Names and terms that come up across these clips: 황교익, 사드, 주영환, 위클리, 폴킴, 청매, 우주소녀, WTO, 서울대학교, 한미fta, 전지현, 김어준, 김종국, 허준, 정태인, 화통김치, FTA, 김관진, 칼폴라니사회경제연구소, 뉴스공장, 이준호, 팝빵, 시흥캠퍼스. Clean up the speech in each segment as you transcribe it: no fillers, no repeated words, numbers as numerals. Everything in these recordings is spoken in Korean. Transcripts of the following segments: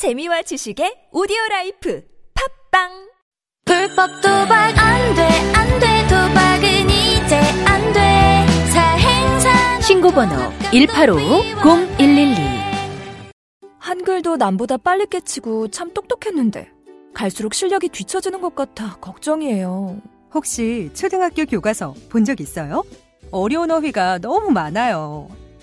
재미와 지식의 오디오라이프 팝빵. 불법 도박 안 돼 도박은 이제 안 돼. 사행사 신고번호 1850112. 한글도 남보다 빨리 깨치고 참 똑똑했는데 갈수록 실력이 뒤처지는 것 같아 걱정이에요. 혹시 초등학교 교과서 본 적 있어요? 어려운 어휘가 너무 많아요.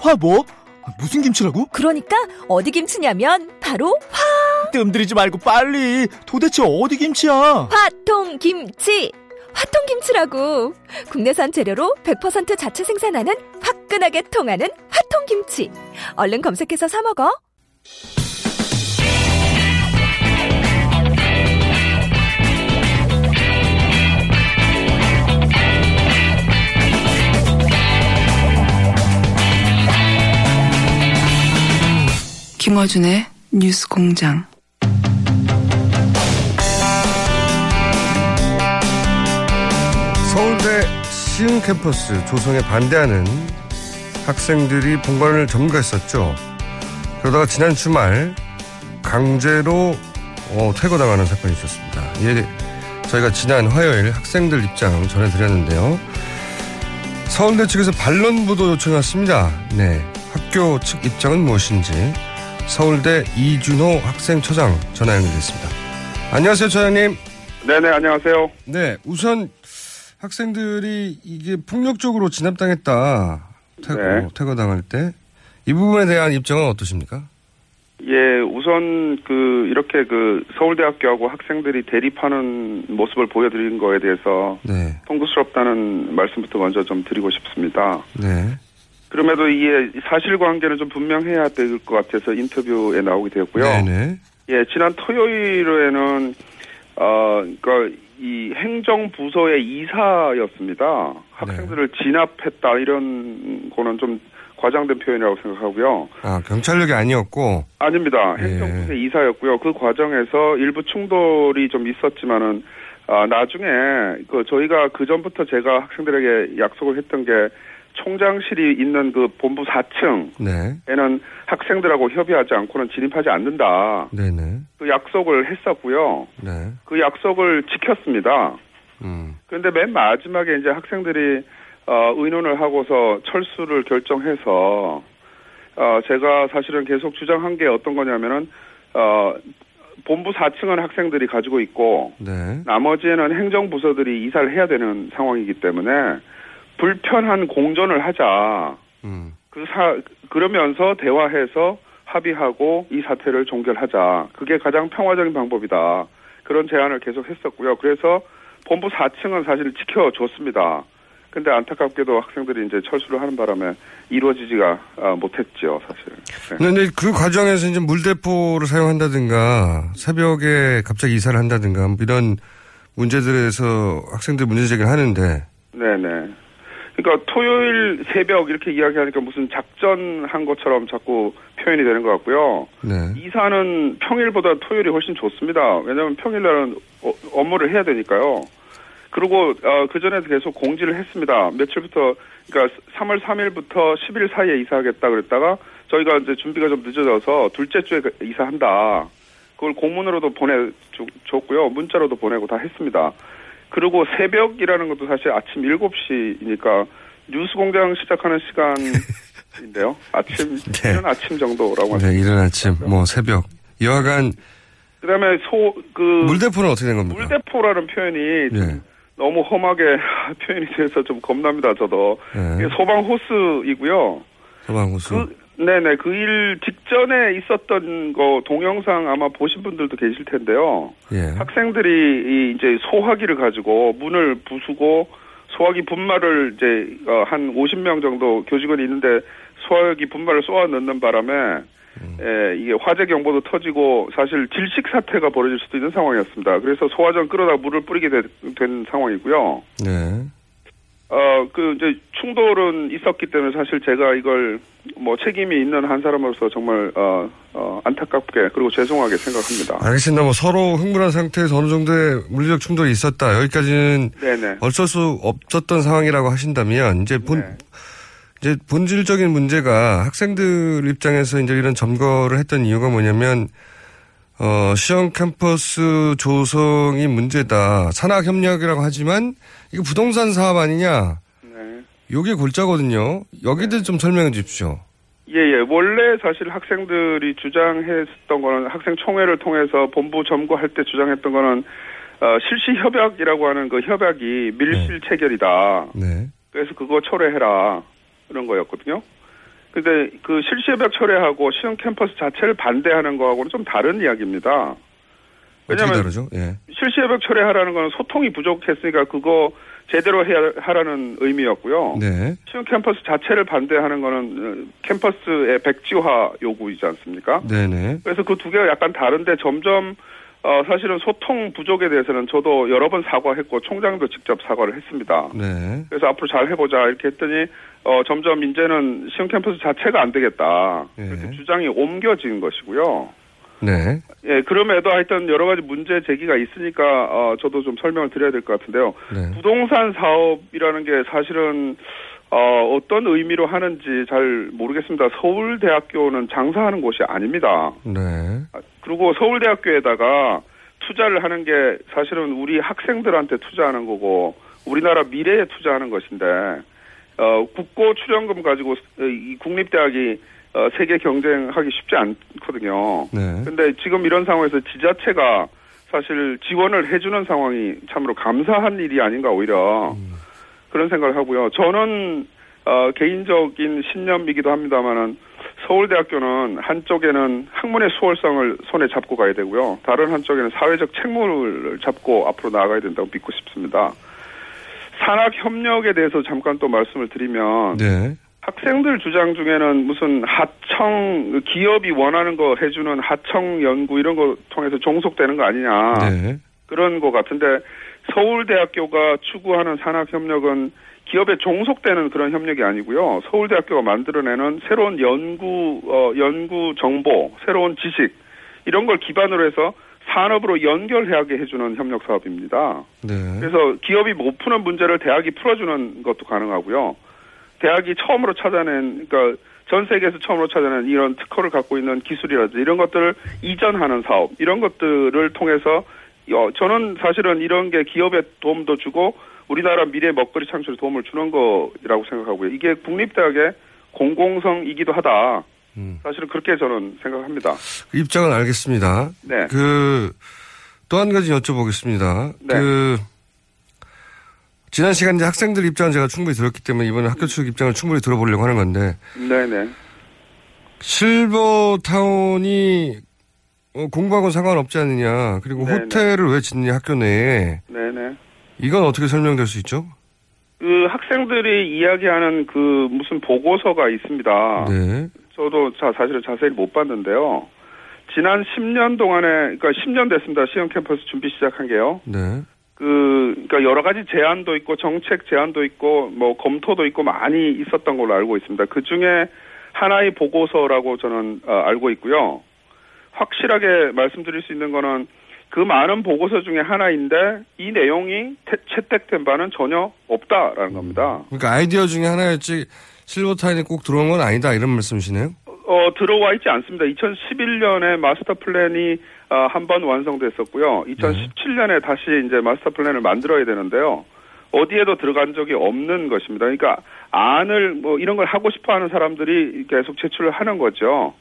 화 뭐? 무슨 김치라고? 그러니까 어디 김치냐면 바로 화. 뜸들이지 말고 빨리. 도대체 어디 김치야? 화통김치. 화통김치라고. 국내산 재료로 100% 자체 생산하는 화끈하게 통하는 화통김치. 얼른 검색해서 사 먹어. 김어준의 뉴스공장. 서울대 시흥캠퍼스 조성에 반대하는 학생들이 본관을 점거했었죠. 그러다가 지난 주말 강제로 퇴거당하는 사건이 있었습니다. 저희가 지난 화요일 학생들 입장 전해드렸는데요. 서울대 측에서 반론보도 요청이 왔습니다. 네, 학교 측 입장은 무엇인지 서울대 이준호 학생처장 전화 연결됐습니다. 안녕하세요, 처장님. 네네, 안녕하세요. 네, 우선 학생들이 이게 폭력적으로 진압당했다, 퇴거당할 때 이 부분에 대한 입장은 어떠십니까? 예, 우선 이렇게 서울대학교하고 학생들이 대립하는 모습을 보여드린 거에 대해서 네, 송구스럽다는 말씀부터 먼저 좀 드리고 싶습니다. 네. 그럼에도 이게 사실관계는 좀 분명해야 될 것 같아서 인터뷰에 나오게 되었고요. 네네. 예, 지난 토요일에는 이 행정부서의 이사였습니다. 학생들을 네, 진압했다 이런 거는 좀 과장된 표현이라고 생각하고요. 아, 경찰력이 아니었고? 아닙니다. 행정부서의 예, 이사였고요. 그 과정에서 일부 충돌이 좀 있었지만은 나중에 저희가 그 전부터 제가 학생들에게 약속을 했던 게, 총장실이 있는 본부 4층에는 네, 학생들하고 협의하지 않고는 진입하지 않는다. 네네. 그 약속을 했었고요. 네. 그 약속을 지켰습니다. 그런데 맨 마지막에 이제 학생들이 의논을 하고서 철수를 결정해서 제가 사실은 계속 주장한 게 어떤 거냐면은 본부 4층은 학생들이 가지고 있고 네, 나머지는 행정부서들이 이사를 해야 되는 상황이기 때문에 불편한 공존을 하자. 그러면서 대화해서 합의하고 이 사태를 종결하자. 그게 가장 평화적인 방법이다. 그런 제안을 계속 했었고요. 그래서 본부 4층은 사실 지켜줬습니다. 근데 안타깝게도 학생들이 이제 철수를 하는 바람에 이루어지지가 못했죠, 사실. 그런데 네, 그 과정에서 이제 물대포를 사용한다든가 새벽에 갑자기 이사를 한다든가 이런 문제들에서 학생들 문제 제기를 하는데. 네네. 그러니까 토요일 새벽 이렇게 이야기하니까 무슨 작전한 것처럼 자꾸 표현이 되는 것 같고요. 네. 이사는 평일보다 토요일이 훨씬 좋습니다. 왜냐하면 평일날은 업무를 해야 되니까요. 그리고 그전에도 계속 공지를 했습니다. 며칠부터, 그러니까 3월 3일부터 10일 사이에 이사하겠다 그랬다가 저희가 이제 준비가 좀 늦어져서 둘째 주에 이사한다. 그걸 공문으로도 보내줬고요. 문자로도 보내고 다 했습니다. 그리고 새벽이라는 것도 사실 아침 7시니까 뉴스공장 시작하는 시간인데요. 아침, 네. 이른 아침 정도라고 하죠. 네, 이른 아침, 뭐 새벽. 여하간. 그 다음에 물대포는 어떻게 된 겁니까? 물대포라는 표현이 네. 너무 험하게 표현이 돼서 좀 겁납니다, 저도. 네. 소방호스이고요. 소방호스. 네네, 그 일 직전에 있었던 거 동영상 아마 보신 분들도 계실 텐데요. 예. 학생들이 이제 소화기를 가지고 문을 부수고 소화기 분말을 이제 한 50명 정도 교직원이 있는데 소화기 분말을 쏘아 넣는 바람에 이게 화재 경보도 터지고 사실 질식 사태가 벌어질 수도 있는 상황이었습니다. 그래서 소화전 끌어다 물을 뿌리게 된 상황이고요. 네. 이제 충돌은 있었기 때문에 사실 제가 이걸 뭐 책임이 있는 한 사람으로서 정말, 안타깝게 그리고 죄송하게 생각합니다. 알겠습니다. 뭐 서로 흥분한 상태에서 어느 정도의 물리적 충돌이 있었다. 여기까지는. 네네. 어쩔 수 없었던 상황이라고 하신다면, 이제 본질적인 문제가 학생들 입장에서 이제 이런 점거를 했던 이유가 뭐냐면, 시흥 캠퍼스 조성이 문제다. 산학협력이라고 하지만 이거 부동산 사업 아니냐. 네. 요게 골자거든요. 여기에 대해서 좀 설명해 주십시오. 예. 원래 사실 학생들이 주장했던 거는 학생총회를 통해서 본부 점거할 때 주장했던 거는 실시협약이라고 하는 그 협약이 밀실체결이다. 네. 그래서 그거 철회해라. 이런 거였거든요. 근데 그 실시협약 철회하고 시흥 캠퍼스 자체를 반대하는 거하고는 좀 다른 이야기입니다. 왜냐하면 예. 실시협약 철회하라는 건 소통이 부족했으니까 그거 제대로 해야 하라는 의미였고요. 네. 시흥 캠퍼스 자체를 반대하는 거는 캠퍼스의 백지화 요구이지 않습니까? 네네. 그래서 그 두 개가 약간 다른데 점점 사실은 소통 부족에 대해서는 저도 여러 번 사과했고 총장도 직접 사과를 했습니다. 네. 그래서 앞으로 잘 해보자 이렇게 했더니 점점 이제는 시흥 캠퍼스 자체가 안 되겠다. 네. 그렇게 주장이 옮겨진 것이고요. 네. 예, 그럼에도 하여튼 여러 가지 문제 제기가 있으니까 저도 좀 설명을 드려야 될 것 같은데요. 네. 부동산 사업이라는 게 사실은 어떤 의미로 하는지 잘 모르겠습니다. 서울대학교는 장사하는 곳이 아닙니다. 네. 그리고 서울대학교에다가 투자를 하는 게 사실은 우리 학생들한테 투자하는 거고 우리나라 미래에 투자하는 것인데 국고 출연금 가지고 이 국립대학이 세계 경쟁하기 쉽지 않거든요. 네. 근데 지금 이런 상황에서 지자체가 사실 지원을 해주는 상황이 참으로 감사한 일이 아닌가 오히려 그런 생각을 하고요. 저는 개인적인 신념이기도 합니다만은 서울대학교는 한쪽에는 학문의 수월성을 손에 잡고 가야 되고요. 다른 한쪽에는 사회적 책무를 잡고 앞으로 나아가야 된다고 믿고 싶습니다. 산학협력에 대해서 잠깐 또 말씀을 드리면 네. 학생들 주장 중에는 무슨 하청 기업이 원하는 거 해주는 하청 연구 이런 거 통해서 종속되는 거 아니냐 네. 그런 거 같은데 서울대학교가 추구하는 산학협력은 기업에 종속되는 그런 협력이 아니고요. 서울대학교가 만들어내는 새로운 연구 정보, 새로운 지식 이런 걸 기반으로 해서 산업으로 연결하게 해주는 협력 사업입니다. 네. 그래서 기업이 못 푸는 문제를 대학이 풀어주는 것도 가능하고요. 대학이 처음으로 찾아낸, 그러니까 전 세계에서 처음으로 찾아낸 이런 특허를 갖고 있는 기술이라든지 이런 것들을 이전하는 사업, 이런 것들을 통해서 저는 사실은 이런 게 기업에 도움도 주고 우리나라 미래 먹거리 창출에 도움을 주는 거라고 생각하고요. 이게 국립대학의 공공성이기도 하다. 사실은 그렇게 저는 생각합니다. 그 입장은 알겠습니다. 네. 또 한 가지 여쭤보겠습니다. 네. 지난 시간 이제 학생들 입장은 제가 충분히 들었기 때문에 이번에 학교 측 입장을 충분히 들어보려고 하는 건데. 네네. 실버타운이 공부하고는 상관없지 않느냐. 그리고 네네. 호텔을 왜 짓느냐 학교 내에. 네네. 이건 어떻게 설명될 수 있죠? 학생들이 이야기하는 무슨 보고서가 있습니다. 네. 저도 사실은 자세히 못 봤는데요. 지난 10년 동안에, 그러니까 10년 됐습니다. 시흥 캠퍼스 준비 시작한 게요. 네. 그러니까 여러 가지 제안도 있고 정책 제안도 있고 뭐 검토도 있고 많이 있었던 걸로 알고 있습니다. 그 중에 하나의 보고서라고 저는 알고 있고요. 확실하게 말씀드릴 수 있는 거는 그 많은 보고서 중에 하나인데 이 내용이 채택된 바는 전혀 없다라는 겁니다. 그러니까 아이디어 중에 하나였지 실버타임에 꼭 들어온 건 아니다 이런 말씀이시네요? 들어와 있지 않습니다. 2011년에 마스터 플랜이 한번 완성됐었고요. 2017년에 다시 이제 마스터 플랜을 만들어야 되는데요. 어디에도 들어간 적이 없는 것입니다. 그러니까 안을 뭐 이런 걸 하고 싶어하는 사람들이 계속 제출을 하는 거죠.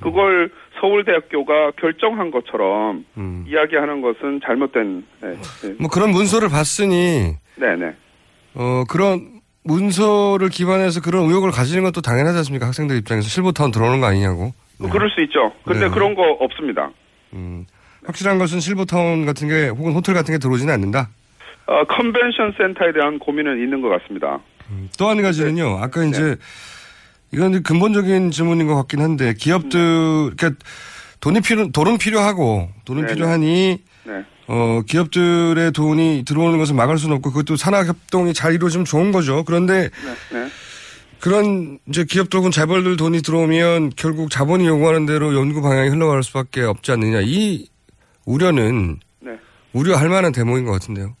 그걸 서울대학교가 결정한 것처럼 이야기하는 것은 잘못된. 네. 뭐 그런 문서를 봤으니. 네네. 그런 문서를 기반해서 그런 의혹을 가지는 것도 당연하지 않습니까? 학생들 입장에서 실버타운 들어오는 거 아니냐고. 네. 그럴 수 있죠. 근데 네. 그런 거 없습니다. 확실한 것은 실버타운 같은 게 혹은 호텔 같은 게 들어오지는 않는다. 컨벤션 센터에 대한 고민은 있는 것 같습니다. 또 한 가지는요. 아까 이제 네. 이건 근본적인 질문인 것 같긴 한데 기업들 그러니까 돈이 네네. 필요하니 네. 기업들의 돈이 들어오는 것을 막을 수는 없고 그것도 산학 협동이 잘 이루어지면 좋은 거죠. 그런데 네. 그런 이제 기업들 혹은 재벌들 돈이 들어오면 결국 자본이 요구하는 대로 연구 방향이 흘러갈 수밖에 없지 않느냐. 이 우려는 네. 우려할 만한 대목인 것 같은데요.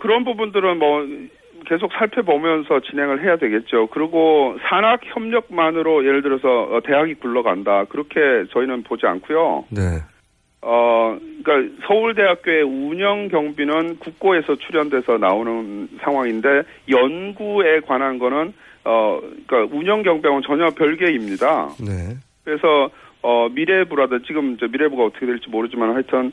그런 부분들은 뭐 계속 살펴보면서 진행을 해야 되겠죠. 그리고 산학 협력만으로 예를 들어서 대학이 굴러간다. 그렇게 저희는 보지 않고요. 네. 그러니까 서울대학교의 운영 경비는 국고에서 출연돼서 나오는 상황인데 연구에 관한 거는 그러니까 운영 경비하고는 전혀 별개입니다. 네. 그래서 미래부라든 지금 이제 미래부가 어떻게 될지 모르지만 하여튼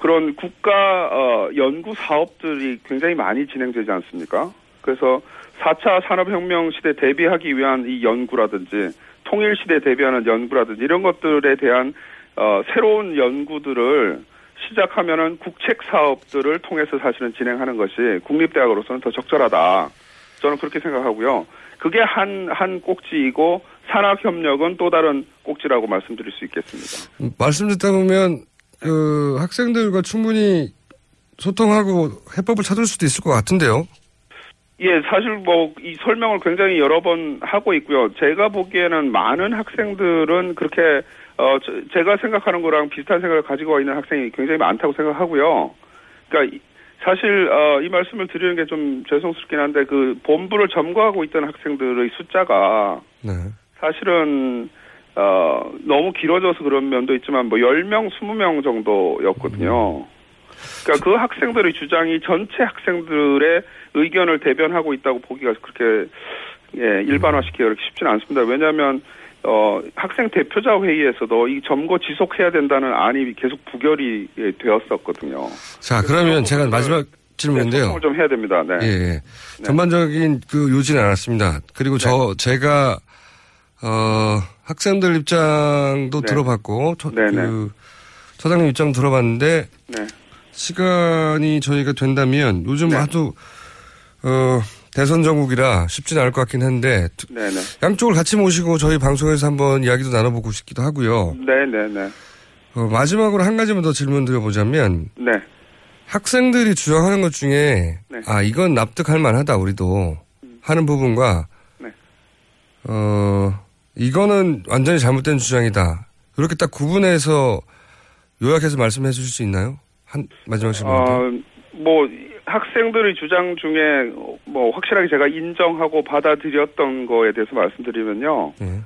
그런 국가 연구 사업들이 굉장히 많이 진행되지 않습니까? 그래서 4차 산업혁명 시대 대비하기 위한 이 연구라든지 통일 시대 대비하는 연구라든지 이런 것들에 대한 새로운 연구들을 시작하면은 국책 사업들을 통해서 사실은 진행하는 것이 국립대학으로서는 더 적절하다. 저는 그렇게 생각하고요. 그게 한 꼭지이고 산학협력은 또 다른 꼭지라고 말씀드릴 수 있겠습니다. 말씀 듣다 보면 그 학생들과 충분히 소통하고 해법을 찾을 수도 있을 것 같은데요. 예, 사실 뭐 이 설명을 굉장히 여러 번 하고 있고요. 제가 보기에는 많은 학생들은 그렇게 제가 생각하는 거랑 비슷한 생각을 가지고 있는 학생이 굉장히 많다고 생각하고요. 그러니까 사실 이 말씀을 드리는 게 좀 죄송스럽긴 한데 그 본부를 점거하고 있던 학생들의 숫자가 네. 사실은 너무 길어져서 그런 면도 있지만 뭐 10명, 20명 정도였거든요. 그러니까 그 학생들의 주장이 전체 학생들의 의견을 대변하고 있다고 보기가 그렇게 예, 일반화시키기가 쉽지는 않습니다. 왜냐하면 학생 대표자 회의에서도 이 점거 지속해야 된다는 안이 계속 부결이 되었었거든요. 자, 그러면 제가 마지막 질문인데요. 소통을 좀 해야 됩니다. 네. 예, 예. 네. 전반적인 그 요지는 않았습니다. 그리고 제가 학생들 입장도 네. 들어봤고 처장님 입장 들어봤는데 네. 시간이 저희가 된다면 요즘 네. 아주 대선 전국이라 쉽지는 않을 것 같긴 한데 네네. 양쪽을 같이 모시고 저희 방송에서 한번 이야기도 나눠보고 싶기도 하고요. 네네네. 마지막으로 한 가지만 더 질문 드려보자면 네. 학생들이 주장하는 것 중에 네. 아 이건 납득할 만하다 우리도 하는 부분과 네. 이거는 완전히 잘못된 주장이다. 이렇게 딱 구분해서 요약해서 말씀해 주실 수 있나요? 한 마지막 질문. 뭐 학생들의 주장 중에 뭐 확실하게 제가 인정하고 받아들였던 거에 대해서 말씀드리면요. 네.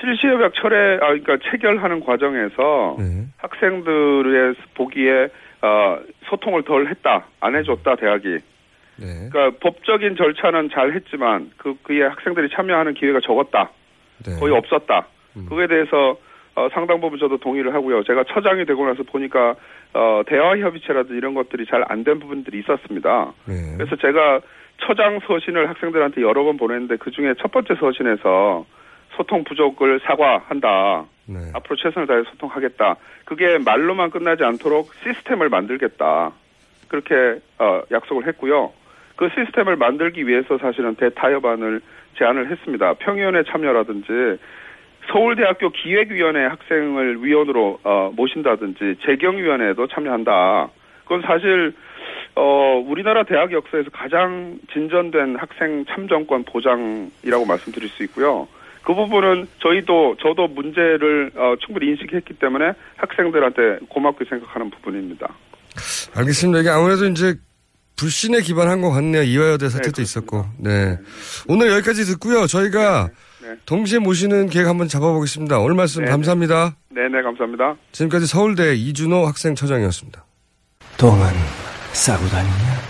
실시협약 그러니까 체결하는 과정에서 네. 학생들의 보기에 소통을 덜 했다, 안 해줬다 대학이. 네. 그러니까 법적인 절차는 잘 했지만 그에 학생들이 참여하는 기회가 적었다, 네. 거의 없었다. 그거에 대해서 상당 부분 저도 동의를 하고요. 제가 처장이 되고 나서 보니까 대화협의체라든지 이런 것들이 잘 안 된 부분들이 있었습니다. 네. 그래서 제가 처장 서신을 학생들한테 여러 번 보냈는데 그중에 첫 번째 서신에서 소통 부족을 사과한다. 네. 앞으로 최선을 다해 소통하겠다. 그게 말로만 끝나지 않도록 시스템을 만들겠다. 그렇게 약속을 했고요. 그 시스템을 만들기 위해서 사실은 대타협안을 제안을 했습니다. 평의원의 참여라든지 서울대학교 기획위원회 학생을 위원으로 모신다든지 재경위원회에도 참여한다. 그건 사실 우리나라 대학 역사에서 가장 진전된 학생 참정권 보장이라고 말씀드릴 수 있고요. 그 부분은 저도 문제를 충분히 인식했기 때문에 학생들한테 고맙게 생각하는 부분입니다. 알겠습니다. 이게 아무래도 이제 불신에 기반한 것 같네요. 이화여대 사태도 네, 있었고. 네. 오늘 여기까지 듣고요. 저희가 네. 동시에 모시는 계획 한번 잡아보겠습니다. 오늘 말씀 네. 감사합니다. 네네, 감사합니다. 지금까지 서울대 이준호 학생처장이었습니다. 똥은 싸고 다니냐?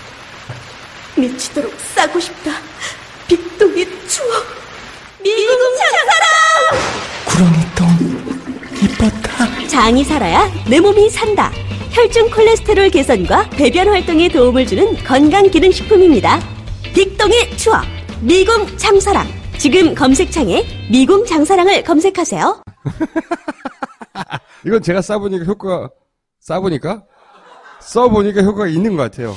미치도록 싸고 싶다. 빅똥이 추억. 미궁 장사랑! 구렁이똥 이뻤다. 장이 살아야 내 몸이 산다. 혈중 콜레스테롤 개선과 배변 활동에 도움을 주는 건강기능식품입니다. 빅동의 추억 미궁 장사랑. 지금 검색창에 미궁 장사랑을 검색하세요. 이건 제가 써보니까 효과가 있는 것 같아요.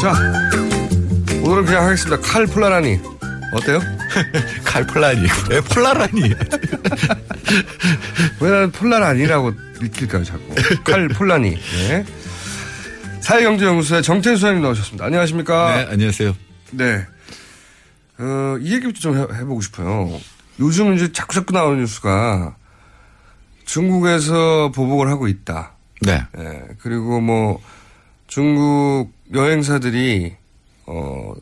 자, 오늘은 그냥 하겠습니다. 칼폴라라니 어때요? 칼폴라니 왜 폴라라니? 왜 나는 폴라라니라고 읽힐까요 자꾸? 칼폴라니. 네. 사회경제연구소의 정태인 소장님 나오셨습니다. 안녕하십니까? 네, 안녕하세요. 네, 이 얘기부터 좀 해보고 싶어요. 요즘 이제 자꾸 나오는 뉴스가 중국에서 보복을 하고 있다. 네. 네. 그리고 뭐 중국 여행사들이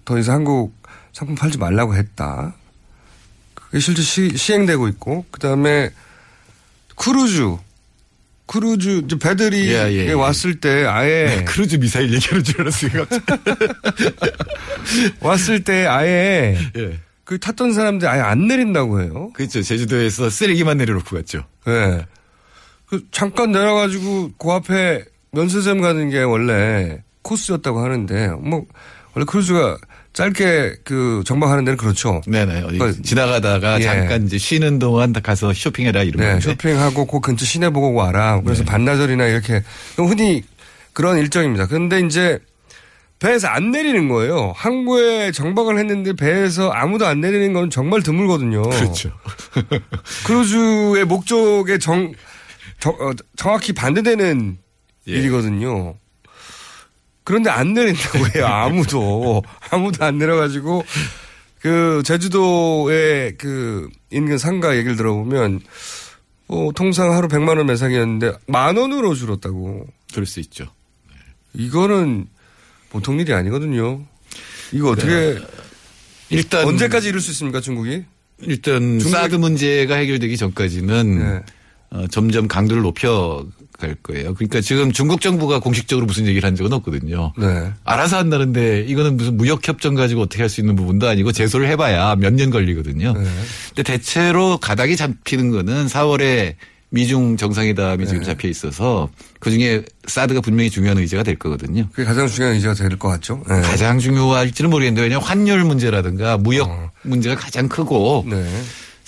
더 이상 한국 상품 팔지 말라고 했다. 그게 실제 시행되고 있고, 그 다음에 크루즈 이제 배들이 왔을 때 아예 크루즈 미사일 얘기하는 줄 알았어요. 왔을 때 아예 그 탔던 사람들 아예 안 내린다고 해요. 그렇죠. 제주도에서 쓰레기만 내려놓고 갔죠. 네. 그 잠깐 내려가지고 그 앞에 면세점 가는 게 원래 코스였다고 하는데, 뭐, 원래 크루즈가 짧게 그 정박하는 데는 그렇죠. 네네. 그러니까 지나가다가 잠깐 이제 쉬는 동안 가서 쇼핑해라 이러면. 네, 쇼핑하고 그 근처 시내 보고 와라. 그래서 반나절이나 이렇게. 흔히 그런 일정입니다. 그런데 이제 배에서 안 내리는 거예요. 항구에 정박을 했는데 배에서 아무도 안 내리는 건 정말 드물거든요. 그렇죠. 크루즈의 목적에 정확히 반대되는 일이거든요. 그런데 안 내린다고 해요. 아무도 안 내려가지고 그 제주도의 그 인근 상가 얘기를 들어보면 통상 하루 100만 원 매상이었는데 10,000원으로 줄었다고. 그럴 수 있죠. 네. 이거는 보통 일이 아니거든요. 이거 어떻게 일단 언제까지 이룰 수 있습니까, 중국이? 일단 사드 문제가 해결되기 전까지는 점점 강도를 높여갈 거예요. 그러니까 지금 중국 정부가 공식적으로 무슨 얘기를 한 적은 없거든요. 네. 알아서 한다는데 이거는 무슨 무역협정 가지고 어떻게 할 수 있는 부분도 아니고 제소를 해봐야 몇 년 걸리거든요. 네. 근데 대체로 가닥이 잡히는 거는 4월에 미중 정상회담이 지금 잡혀 있어서 그중에 사드가 분명히 중요한 의제가 될 거거든요. 그게 가장 중요한 의제가 될 것 같죠. 네. 가장 중요할지는 모르겠는데 왜냐하면 환율 문제라든가 무역 문제가 가장 크고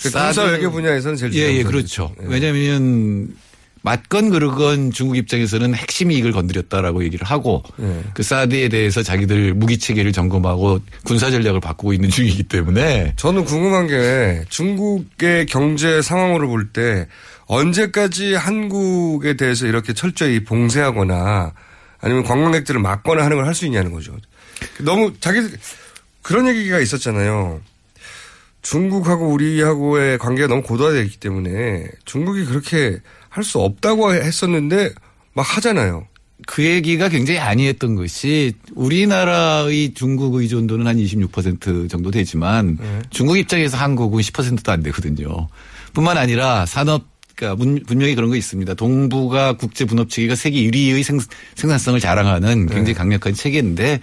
군사 외교 분야에서는 제일 중요한 문제죠. 그렇죠. 왜냐하면 맞건 그러건 중국 입장에서는 핵심 이익을 건드렸다라고 얘기를 하고 그 사드에 대해서 자기들 무기 체계를 점검하고 군사 전략을 바꾸고 있는 중이기 때문에 저는 궁금한 게 중국의 경제 상황으로 볼 때 언제까지 한국에 대해서 이렇게 철저히 봉쇄하거나 아니면 관광객들을 막거나 하는 걸 할 수 있냐는 거죠. 너무 그런 얘기가 있었잖아요. 중국하고 우리하고의 관계가 너무 고도화되어 있기 때문에 중국이 그렇게 할 수 없다고 했었는데 막 하잖아요. 그 얘기가 굉장히 안이했던 것이 우리나라의 중국 의존도는 한 26% 정도 되지만 중국 입장에서 한국은 10%도 안 되거든요. 뿐만 아니라 분명히 그런 거 있습니다. 동북아 국제분업체계가 세계 1위의 생산성을 자랑하는 굉장히 강력한 체계인데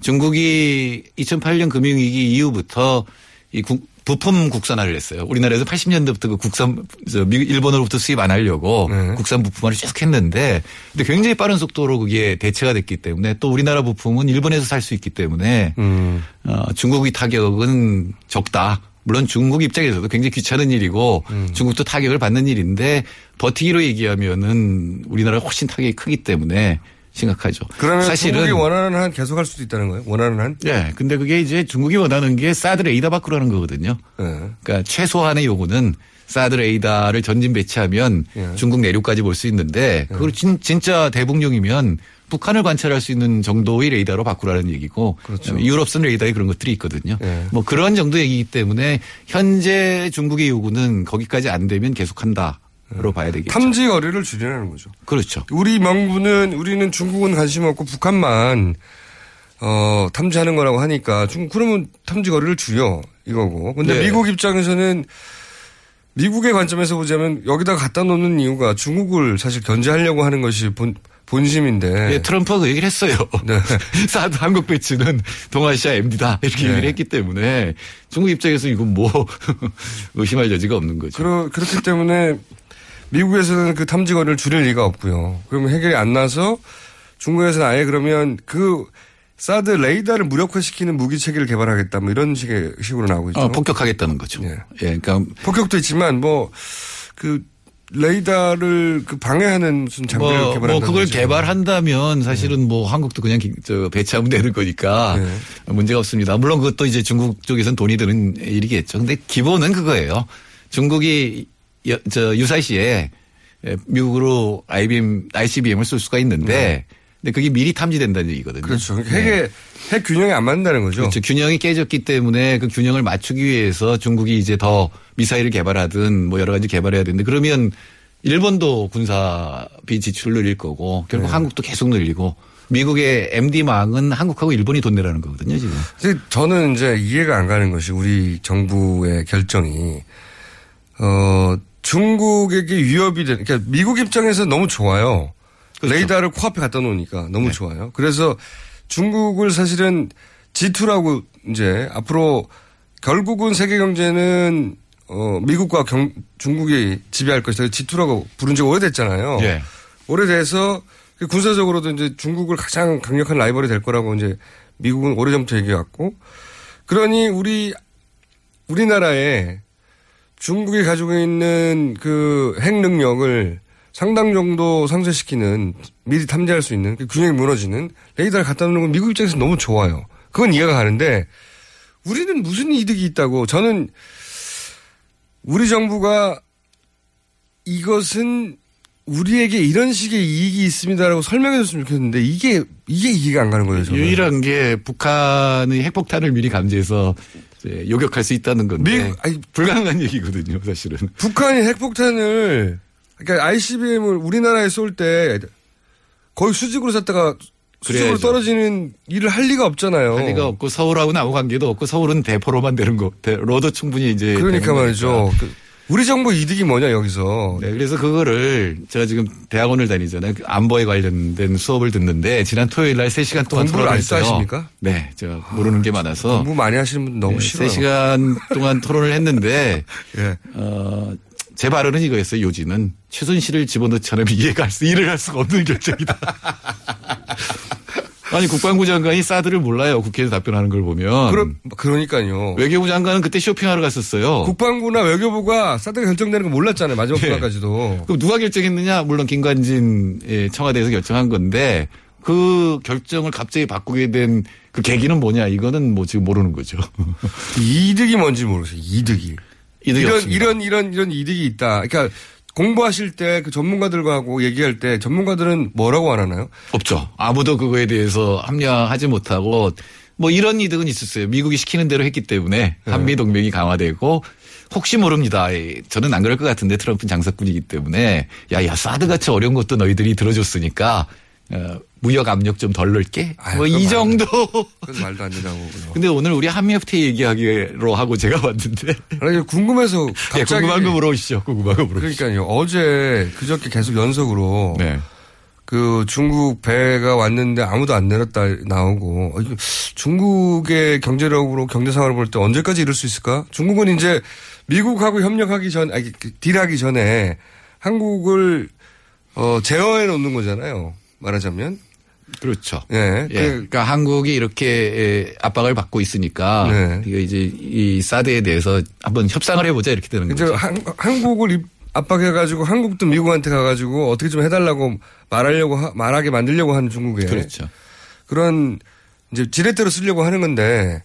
중국이 2008년 금융위기 이후부터 이 부품 국산화를 했어요. 우리나라에서 80년대부터 그 국산 일본으로부터 수입 안 하려고 네. 국산 부품화를 쭉 했는데 근데 굉장히 빠른 속도로 그게 대체가 됐기 때문에 또 우리나라 부품은 일본에서 살 수 있기 때문에 중국의 타격은 적다. 물론 중국 입장에서도 굉장히 귀찮은 일이고 중국도 타격을 받는 일인데 버티기로 얘기하면은 우리나라가 훨씬 타격이 크기 때문에 심각하죠. 그러면 사실은 중국이 원하는 한 계속할 수도 있다는 거예요? 원하는 한? 네. 근데 그게 이제 중국이 원하는 게 사드 레이더 바꾸라는 거거든요. 네. 그러니까 최소한의 요구는 사드 레이더를 전진 배치하면 네. 중국 내륙까지 볼 수 있는데 그걸 진짜 대북용이면 북한을 관찰할 수 있는 정도의 레이더로 바꾸라는 얘기고 그렇죠. 유럽선 레이더에 그런 것들이 있거든요. 네. 뭐 그런 정도 얘기이기 때문에 현재 중국의 요구는 거기까지 안 되면 계속한다. 로 봐야 되겠죠. 탐지 거리를 줄이라는 거죠. 그렇죠. 우리 명분은 우리는 중국은 관심 없고 북한만 탐지하는 거라고 하니까 중국 그러면 탐지 거리를 줄여 이거고. 근데 네. 미국 입장에서는 미국의 관점에서 보자면 여기다 갖다 놓는 이유가 중국을 사실 견제하려고 하는 것이 본심인데. 네, 트럼프가 그 얘기를 했어요. 네. 사드 한국 배치는 동아시아 MD다. 이렇게 네. 얘기를 했기 때문에 중국 입장에서 이건 뭐 의심할 여지가 없는 거죠. 그렇기 때문에 미국에서는 그 탐지 거리를 줄일 리가 없고요. 그러면 해결이 안 나서 중국에서는 아예 그러면 그 사드 레이더를 무력화시키는 무기 체계를 개발하겠다 뭐 이런 식으로 나오고 있죠. 폭격하겠다는 거죠. 예, 예 그러니까 폭격도 있지만 뭐 그 레이더를 그 방해하는 무슨 장비를 개발한다. 뭐 그걸 개발한다면 사실은 네. 뭐 한국도 그냥 배치하면 되는 거니까 네. 문제가 없습니다. 물론 그것도 이제 중국 쪽에서는 돈이 드는 일이겠죠. 근데 기본은 그거예요. 중국이 유사시에 미국으로 ICBM을 쏠 수가 있는데, 근데 그게 미리 탐지된다는 얘기거든요. 그렇죠. 네. 핵 균형이 안 맞는다는 거죠. 그렇죠. 균형이 깨졌기 때문에 그 균형을 맞추기 위해서 중국이 이제 더 미사일을 개발하든 뭐 여러 가지 개발해야 되는데 그러면 일본도 군사비 지출을 늘릴 거고 결국 네. 한국도 계속 늘리고 미국의 MD망은 한국하고 일본이 돈 내라는 거거든요 지금. 저는 이제 이해가 안 가는 것이 우리 정부의 결정이 중국에게 위협이 되는, 그러니까 미국 입장에서 너무 좋아요. 그렇죠. 레이더를 코앞에 갖다 놓으니까 너무 네. 좋아요. 그래서 중국을 사실은 G2라고 이제 앞으로 결국은 세계 경제는 미국과 중국이 지배할 것이다. G2라고 부른 지 오래됐잖아요. 네. 오래돼서 군사적으로도 이제 중국을 가장 강력한 라이벌이 될 거라고 이제 미국은 오래전부터 얘기해왔고 그러니 우리나라에 중국이 가지고 있는 그 핵 능력을 상당 정도 상쇄시키는 미리 탐지할 수 있는 그 균형이 무너지는 레이더를 갖다 놓는 건 미국 입장에서 너무 좋아요. 그건 이해가 가는데 우리는 무슨 이득이 있다고 저는 우리 정부가 이것은 우리에게 이런 식의 이익이 있습니다라고 설명해 줬으면 좋겠는데 이게 이해가 안 가는 거예요. 저는. 유일한 게 북한의 핵폭탄을 미리 감지해서 요격할 수 있다는 건데 아니, 불가능한 얘기거든요. 사실은. 북한이 핵폭탄을 그러니까 ICBM을 우리나라에 쏠 때 거의 수직으로 쐈다가 수직으로 떨어지는 일을 할 리가 없잖아요. 할 리가 없고 서울하고는 아무 관계도 없고 서울은 대포로만 되는 거. 로도 충분히 이제. 그러니까 말이죠. 우리 정부 이득이 뭐냐 여기서. 네, 그래서 그거를 제가 지금 대학원을 다니잖아요. 안보에 관련된 수업을 듣는데 지난 토요일 날 3시간 동안 토론했어요. 공부를 하십니까? 네. 제가 모르는 게 많아서. 공부 많이 하시는 분 너무 네, 싫어요. 3시간 동안 토론을 했는데 예. 제 발언은 이거였어요. 요지는. 최순실을 집어넣지 않으면 일을 할 수가 없는 결정이다. 아니 국방부 장관이 사드를 몰라요. 국회에서 답변하는 걸 보면. 그러니까요. 외교부 장관은 그때 쇼핑하러 갔었어요. 국방부나 외교부가 사드가 결정되는 걸 몰랐잖아요. 마지막 순간까지도. 네. 그럼 누가 결정했느냐. 물론 김관진 청와대에서 결정한 건데 그 결정을 갑자기 바꾸게 된 그 계기는 뭐냐. 이거는 뭐 지금 모르는 거죠. 이득이 뭔지 모르세요. 이득이 이런 이득이 있다. 그러니까. 공부하실 때 그 전문가들과 하고 얘기할 때 전문가들은 뭐라고 안 하나요? 없죠. 아무도 그거에 대해서 합리화하지 못하고 뭐 이런 이득은 있었어요. 미국이 시키는 대로 했기 때문에 한미 동맹이 강화되고 혹시 모릅니다. 저는 안 그럴 것 같은데 트럼프는 장사꾼이기 때문에 야 사드같이 어려운 것도 너희들이 들어줬으니까 무역 압력 좀 덜 넣을게. 뭐 이 정도. 그건 말도 안 된다고. 근데 오늘 우리 한미FTA 얘기하기로 하고 제가 왔는데. 아니, 궁금해서 갑자기. 네, 궁금한 거 물어보시죠. 그러니까요. 어제 그저께 계속 연속으로. 네. 그 중국 배가 왔는데 아무도 안 내렸다 나오고, 중국의 경제력으로 경제 상황을 볼 때 언제까지 이럴 수 있을까? 중국은 이제 미국하고 협력하기 전, 아니, 딜하기 전에 한국을 제어해 놓는 거잖아요. 말하자면. 그렇죠. 예. 예. 그러니까 한국이 이렇게 압박을 받고 있으니까 네. 이거 이제 이 사드에 대해서 한번 협상을 해보자 이렇게 되는 거죠. 한국을 압박해가지고 한국도 미국한테 가가지고 어떻게 좀 해달라고 말하게 만들려고 하는 중국에 그렇죠. 그런 이제 지렛대로 쓰려고 하는 건데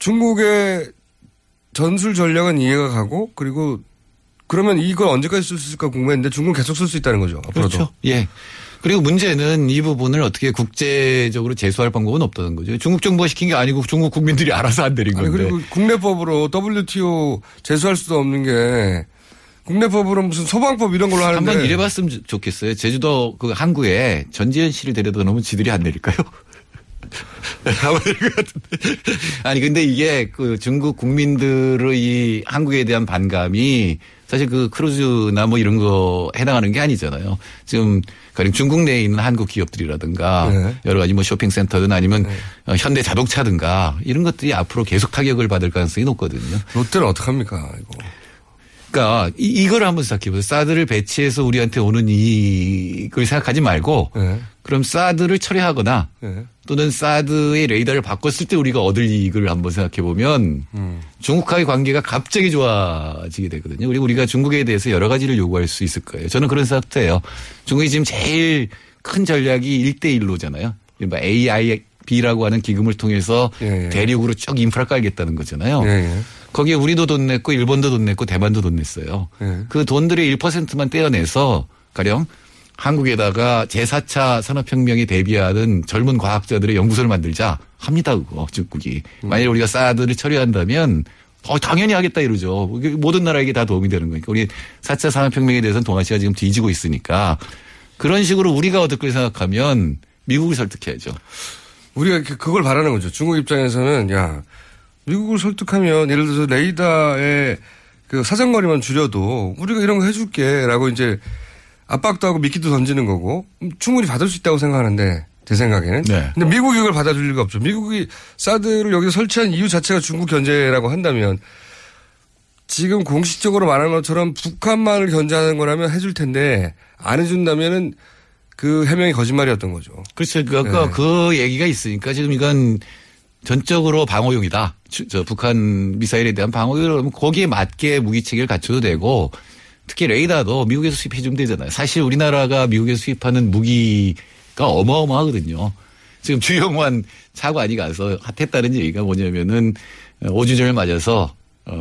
중국의 전술 전략은 이해가 가고 그리고 그러면 이걸 언제까지 쓸 수 있을까 궁금했는데 중국은 계속 쓸 수 있다는 거죠. 앞으로도. 그렇죠. 예. 그리고 문제는 이 부분을 어떻게 국제적으로 제소할 방법은 없다는 거죠. 중국 정부가 시킨 게 아니고 중국 국민들이 알아서 안 내린 건데. 그리고 국내법으로 WTO 제소할 수도 없는 게 국내법으로 무슨 소방법 이런 걸로 하는데. 한번 이래봤으면 좋겠어요. 제주도 그 항구에 전지현 씨를 데려다 놓으면 지들이 안 내릴까요? 아니 근데 이게 그 중국 국민들의 이 한국에 대한 반감이 사실 그 크루즈나 뭐 이런 거 해당하는 게 아니잖아요. 지금 가령 중국 내에 있는 한국 기업들이라든가 네. 여러 가지 뭐 쇼핑센터든 아니면 네. 현대 자동차든가 이런 것들이 앞으로 계속 타격을 받을 가능성이 높거든요. 롯데는 어떡합니까 이거. 그러니까 이걸 한번 생각해보세요. 사드를 배치해서 우리한테 오는 이익을 생각하지 말고 네. 그럼 사드를 철회하거나 네. 또는 사드의 레이더를 바꿨을 때 우리가 얻을 이익을 한번 생각해보면 중국과의 관계가 갑자기 좋아지게 되거든요. 그리고 우리가 중국에 대해서 여러 가지를 요구할 수 있을 거예요. 저는 그런 생각도 해요. 중국이 지금 제일 큰 전략이 1:1로잖아요. AIB라고 하는 기금을 통해서 예. 대륙으로 쭉 인프라 깔겠다는 거잖아요. 예. 거기에 우리도 돈 냈고 일본도 돈 냈고 대만도 돈 냈어요. 네. 그 돈들의 1%만 떼어내서 가령 한국에다가 제4차 산업혁명에 대비하는 젊은 과학자들의 연구소를 만들자 합니다. 그거 중국이. 만약에 우리가 사드를 처리한다면 당연히 하겠다 이러죠. 모든 나라에게 다 도움이 되는 거니까. 우리 4차 산업혁명에 대해서는 동아시아 지금 뒤지고 있으니까. 그런 식으로 우리가 얻을 걸 생각하면 미국을 설득해야죠. 우리가 그걸 바라는 거죠. 중국 입장에서는 야. 미국을 설득하면 예를 들어서 레이더의 그 사정거리만 줄여도 우리가 이런 거 해줄게라고 이제 압박도 하고 미끼도 던지는 거고 충분히 받을 수 있다고 생각하는데 제 생각에는. 네. 근데 미국이 이걸 받아줄 리가 없죠. 미국이 사드를 여기서 설치한 이유 자체가 중국 견제라고 한다면 지금 공식적으로 말하는 것처럼 북한만을 견제하는 거라면 해줄 텐데 안 해준다면은 그 해명이 거짓말이었던 거죠. 그렇죠. 그러니까 네. 그 얘기가 있으니까 지금 이건 전적으로 방어용이다. 저 북한 미사일에 대한 방어용 거기에 맞게 무기체계를 갖춰도 되고 특히 레이더도 미국에서 수입해 주면 되잖아요. 사실 우리나라가 미국에서 수입하는 무기가 어마어마하거든요. 지금 주영환 차관이 가서 핫했다는 얘기가 뭐냐면은 5주년을 맞아서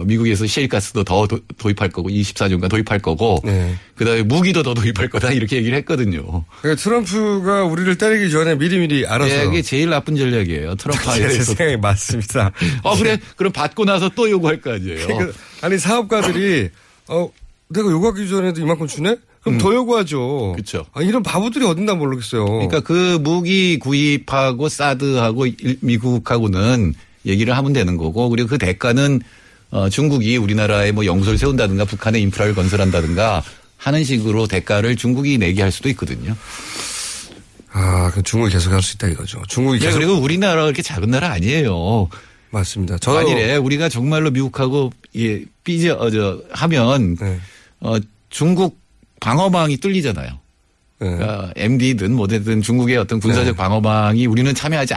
미국에서 시일가스도 더 도입할 거고 24종간 도입할 거고 네. 그다음에 무기도 더 도입할 거다 이렇게 얘기를 했거든요. 그러니까 트럼프가 우리를 때리기 전에 미리미리 알아서. 네, 이게 제일 나쁜 전략이에요. 트럼프한테. 제 맞습니다. 그래. 그럼 받고 나서 또 요구할 거 아니에요. 그러니까, 아니 사업가들이 내가 요구하기 전에도 이만큼 주네? 그럼 더 요구하죠. 그렇죠. 아, 이런 바보들이 어딘가 모르겠어요. 그러니까 그 무기 구입하고 사드하고 미국하고는 얘기를 하면 되는 거고 그리고 그 대가는 중국이 우리나라에 뭐 영구소를 세운다든가 북한의 인프라를 건설한다든가 하는 식으로 대가를 중국이 내게 할 수도 있거든요. 아, 그럼 중국이 계속 할 수 있다 이거죠. 중국이 계속. 그리고 우리나라가 그렇게 작은 나라 아니에요. 맞습니다. 만일에 우리가 정말로 미국하고 예, 하면 네. 중국 방어망이 뚫리잖아요. 네. 그러니까 MD든 뭐든 중국의 어떤 군사적 네. 방어망이 우리는 참여하지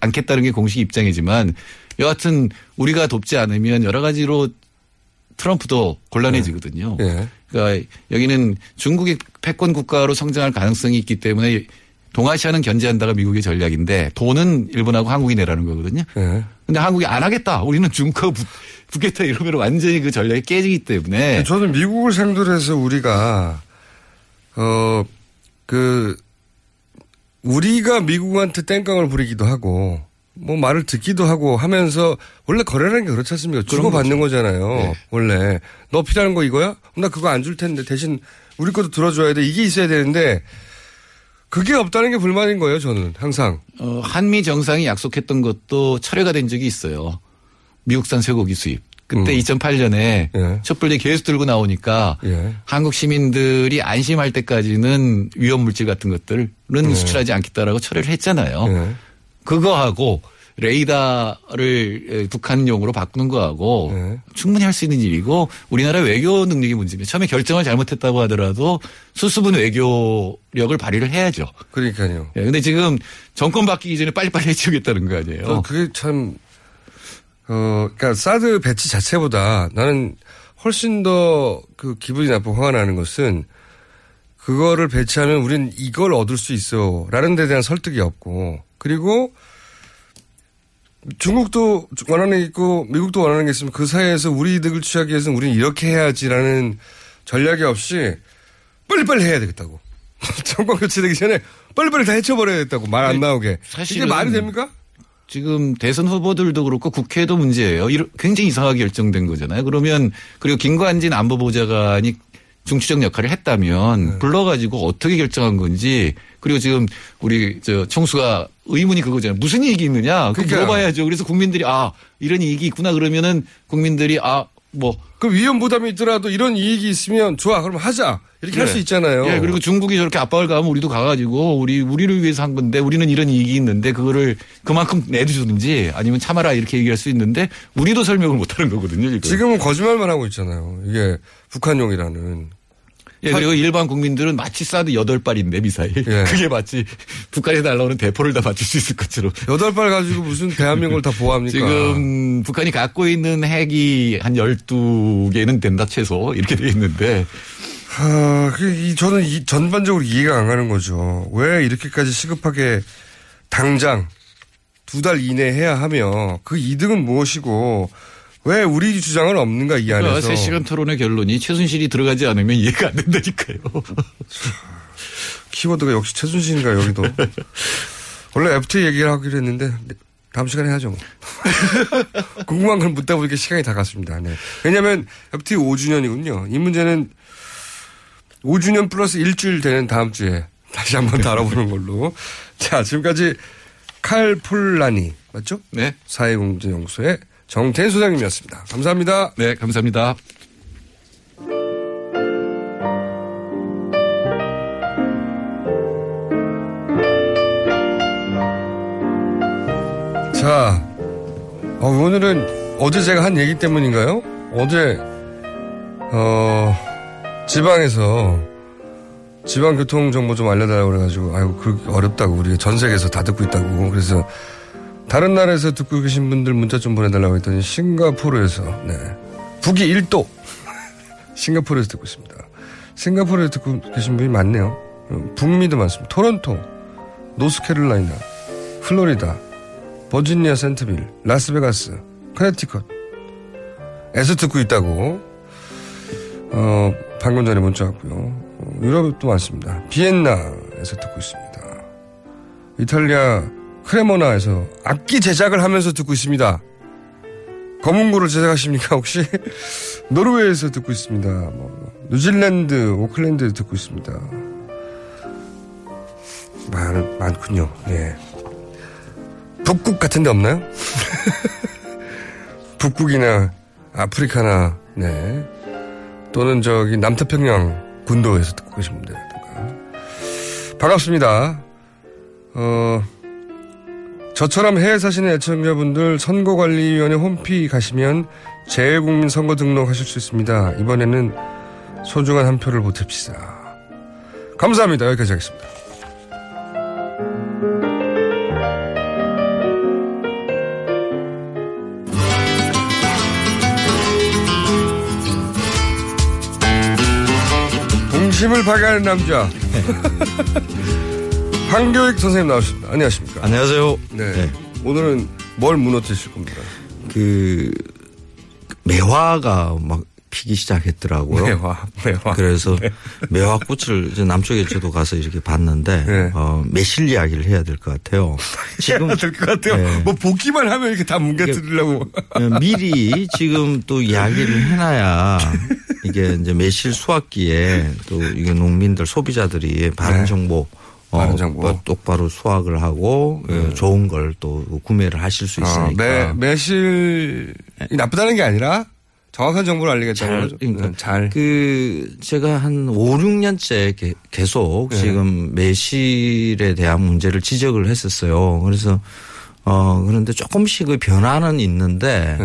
않겠다는 게 공식 입장이지만 여하튼 우리가 돕지 않으면 여러 가지로 트럼프도 곤란해지거든요. 네. 그러니까 여기는 중국이 패권 국가로 성장할 가능성이 있기 때문에 동아시아는 견제한다가 미국의 전략인데 돈은 일본하고 한국이 내라는 거거든요. 그런데 네. 한국이 안 하겠다. 우리는 중국하고 붙겠다 이러면 완전히 그 전략이 깨지기 때문에. 저는 미국을 상대로 해서 우리가 우리가 미국한테 땡깡을 부리기도 하고 뭐 말을 듣기도 하고 하면서 원래 거래라는 게 그렇지 않습니까? 주고받는 거잖아요. 네. 원래. 너 필요한 거 이거야? 나 그거 안 줄 텐데 대신 우리 것도 들어줘야 돼. 이게 있어야 되는데 그게 없다는 게 불만인 거예요. 저는 항상. 한미 정상이 약속했던 것도 철회가 된 적이 있어요. 미국산 쇠고기 수입. 그때 2008년에 촛불이 계속 들고 나오니까 한국 시민들이 안심할 때까지는 위험물질 같은 것들은 수출하지 않겠다라고 철회를 했잖아요. 그거하고 레이더를 북한용으로 바꾸는 거하고 충분히 할 수 있는 일이고 우리나라 외교 능력이 문제입니다. 처음에 결정을 잘못했다고 하더라도 수습은 외교력을 발휘를 해야죠. 그러니까요. 그런데 지금 정권 바뀌기 전에 빨리빨리 해치우겠다는 거 아니에요. 그게 참... 그러니까 사드 배치 자체보다 나는 훨씬 더 그 기분이 나쁘고 화가 나는 것은 그거를 배치하면 우린 이걸 얻을 수 있어 라는 데 대한 설득이 없고 그리고 중국도 원하는 게 있고 미국도 원하는 게 있으면 그 사이에서 우리 이득을 취하기 위해서는 우린 이렇게 해야지라는 전략이 없이 빨리빨리 해야 되겠다고. 정권 교체되기 전에 빨리빨리 다 해쳐버려야겠다고 말 안 나오게. 이게 말이 됩니까? 지금 대선 후보들도 그렇고 국회도 문제예요. 굉장히 이상하게 결정된 거잖아요. 그러면 그리고 김관진 안보보좌관이 중추적 역할을 했다면 불러가지고 어떻게 결정한 건지 그리고 지금 우리 저 총수가 의문이 그거잖아요. 무슨 이익이 있느냐? 그거 물어봐야죠. 그래서 국민들이 아 이런 이익이 있구나 그러면은 국민들이 아 뭐 그 위험 부담이 있더라도 이런 이익이 있으면 좋아 그럼 하자 이렇게 할 수 있잖아요. 예, 그리고 중국이 저렇게 압박을 가면 우리도 가가지고 우리를 위해서 한 건데 우리는 이런 이익이 있는데 그거를 그만큼 내주든지 아니면 참아라 이렇게 얘기할 수 있는데 우리도 설명을 못하는 거거든요. 이거. 지금은 거짓말만 하고 있잖아요. 이게 북한용이라는. 예, 그리고 일반 국민들은 마치 사드 8발인데 미사일. 예. 그게 마치 북한에 날아오는 대포를 다 맞출 수 있을 것처럼. 8발 가지고 무슨 대한민국을 다 보호합니까? 지금 북한이 갖고 있는 핵이 한 12개는 된다 최소 이렇게 돼 있는데. 저는 전반적으로 이해가 안 가는 거죠. 왜 이렇게까지 시급하게 당장 2달 이내에 해야 하며 그 이득은 무엇이고 왜 우리 주장은 없는가 이 안에서. 3시간 토론의 결론이 최순실이 들어가지 않으면 이해가 안 된다니까요. 키워드가 역시 최순실인가 여기도. 원래 FTA 얘기를 하기로 했는데 다음 시간에 하죠. 뭐. 궁금한 걸 묻다 보니까 시간이 다 갔습니다. 네. 왜냐하면 FTA 5주년이군요. 이 문제는 5주년 플러스 일주일 되는 다음 주에 다시 한번 다뤄보는 걸로. 자 지금까지 칼폴라니 맞죠? 네. 사회경제연구소의 정태인 소장님이었습니다. 감사합니다. 네, 감사합니다. 자, 오늘은 어제 제가 한 얘기 때문인가요? 어제 지방에서 지방교통정보 좀 알려달라고 그래가지고 아이고 그렇게 어렵다고 우리 전 세계에서 다 듣고 있다고 그래서 다른 나라에서 듣고 계신 분들 문자 좀 보내달라고 했더니 싱가포르에서 북위 1도 싱가포르에서 듣고 있습니다. 싱가포르에서 듣고 계신 분이 많네요. 북미도 많습니다. 토론토, 노스캐롤라이나, 플로리다, 버지니아 센트빌, 라스베가스, 커네티컷에서 듣고 있다고 방금 전에 문자 왔고요. 유럽도 많습니다. 비엔나에서 듣고 있습니다. 이탈리아 크레모나에서 악기 제작을 하면서 듣고 있습니다. 검은고를 제작하십니까 혹시? 노르웨이에서 듣고 있습니다. 뉴질랜드, 오클랜드에서 듣고 있습니다. 많군요. 예. 북극 같은 데 없나요? 북극이나 아프리카나 또는 저기 남태평양 군도에서 듣고 계십니다. 반갑습니다. 저처럼 해외 사시는 애청자분들 선거관리위원회 홈페이지 가시면 재외국민 선거 등록하실 수 있습니다. 이번에는 소중한 한 표를 보탭시다. 감사합니다. 여기까지 하겠습니다. 동심을 파괴하는 남자. 황교익 선생님 나오셨습니다. 안녕하십니까. 안녕하세요. 네. 오늘은 뭘 무너뜨리실 겁니까? 매화가 막 피기 시작했더라고요. 매화. 그래서 매화꽃을 이제 남쪽에 저도 가서 이렇게 봤는데, 매실 이야기를 해야 될 것 같아요. 지금. 해야 될 것 같아요. 네. 뭐 보기만 하면 이렇게 다 뭉개뜨리려고. 미리 지금 또 이야기를 해놔야. 이게 이제 매실 수확기에 또 이게 농민들, 소비자들이 바른 정보. 똑바로 수확을 하고 좋은 걸 또 구매를 하실 수 있으니까. 매실이 나쁘다는 게 아니라 정확한 정보를 알리겠다는 거죠. 그러니까 잘. 그 제가 한 5, 6년째 계속 지금 매실에 대한 문제를 지적을 했었어요. 그래서 그런데 조금씩의 변화는 있는데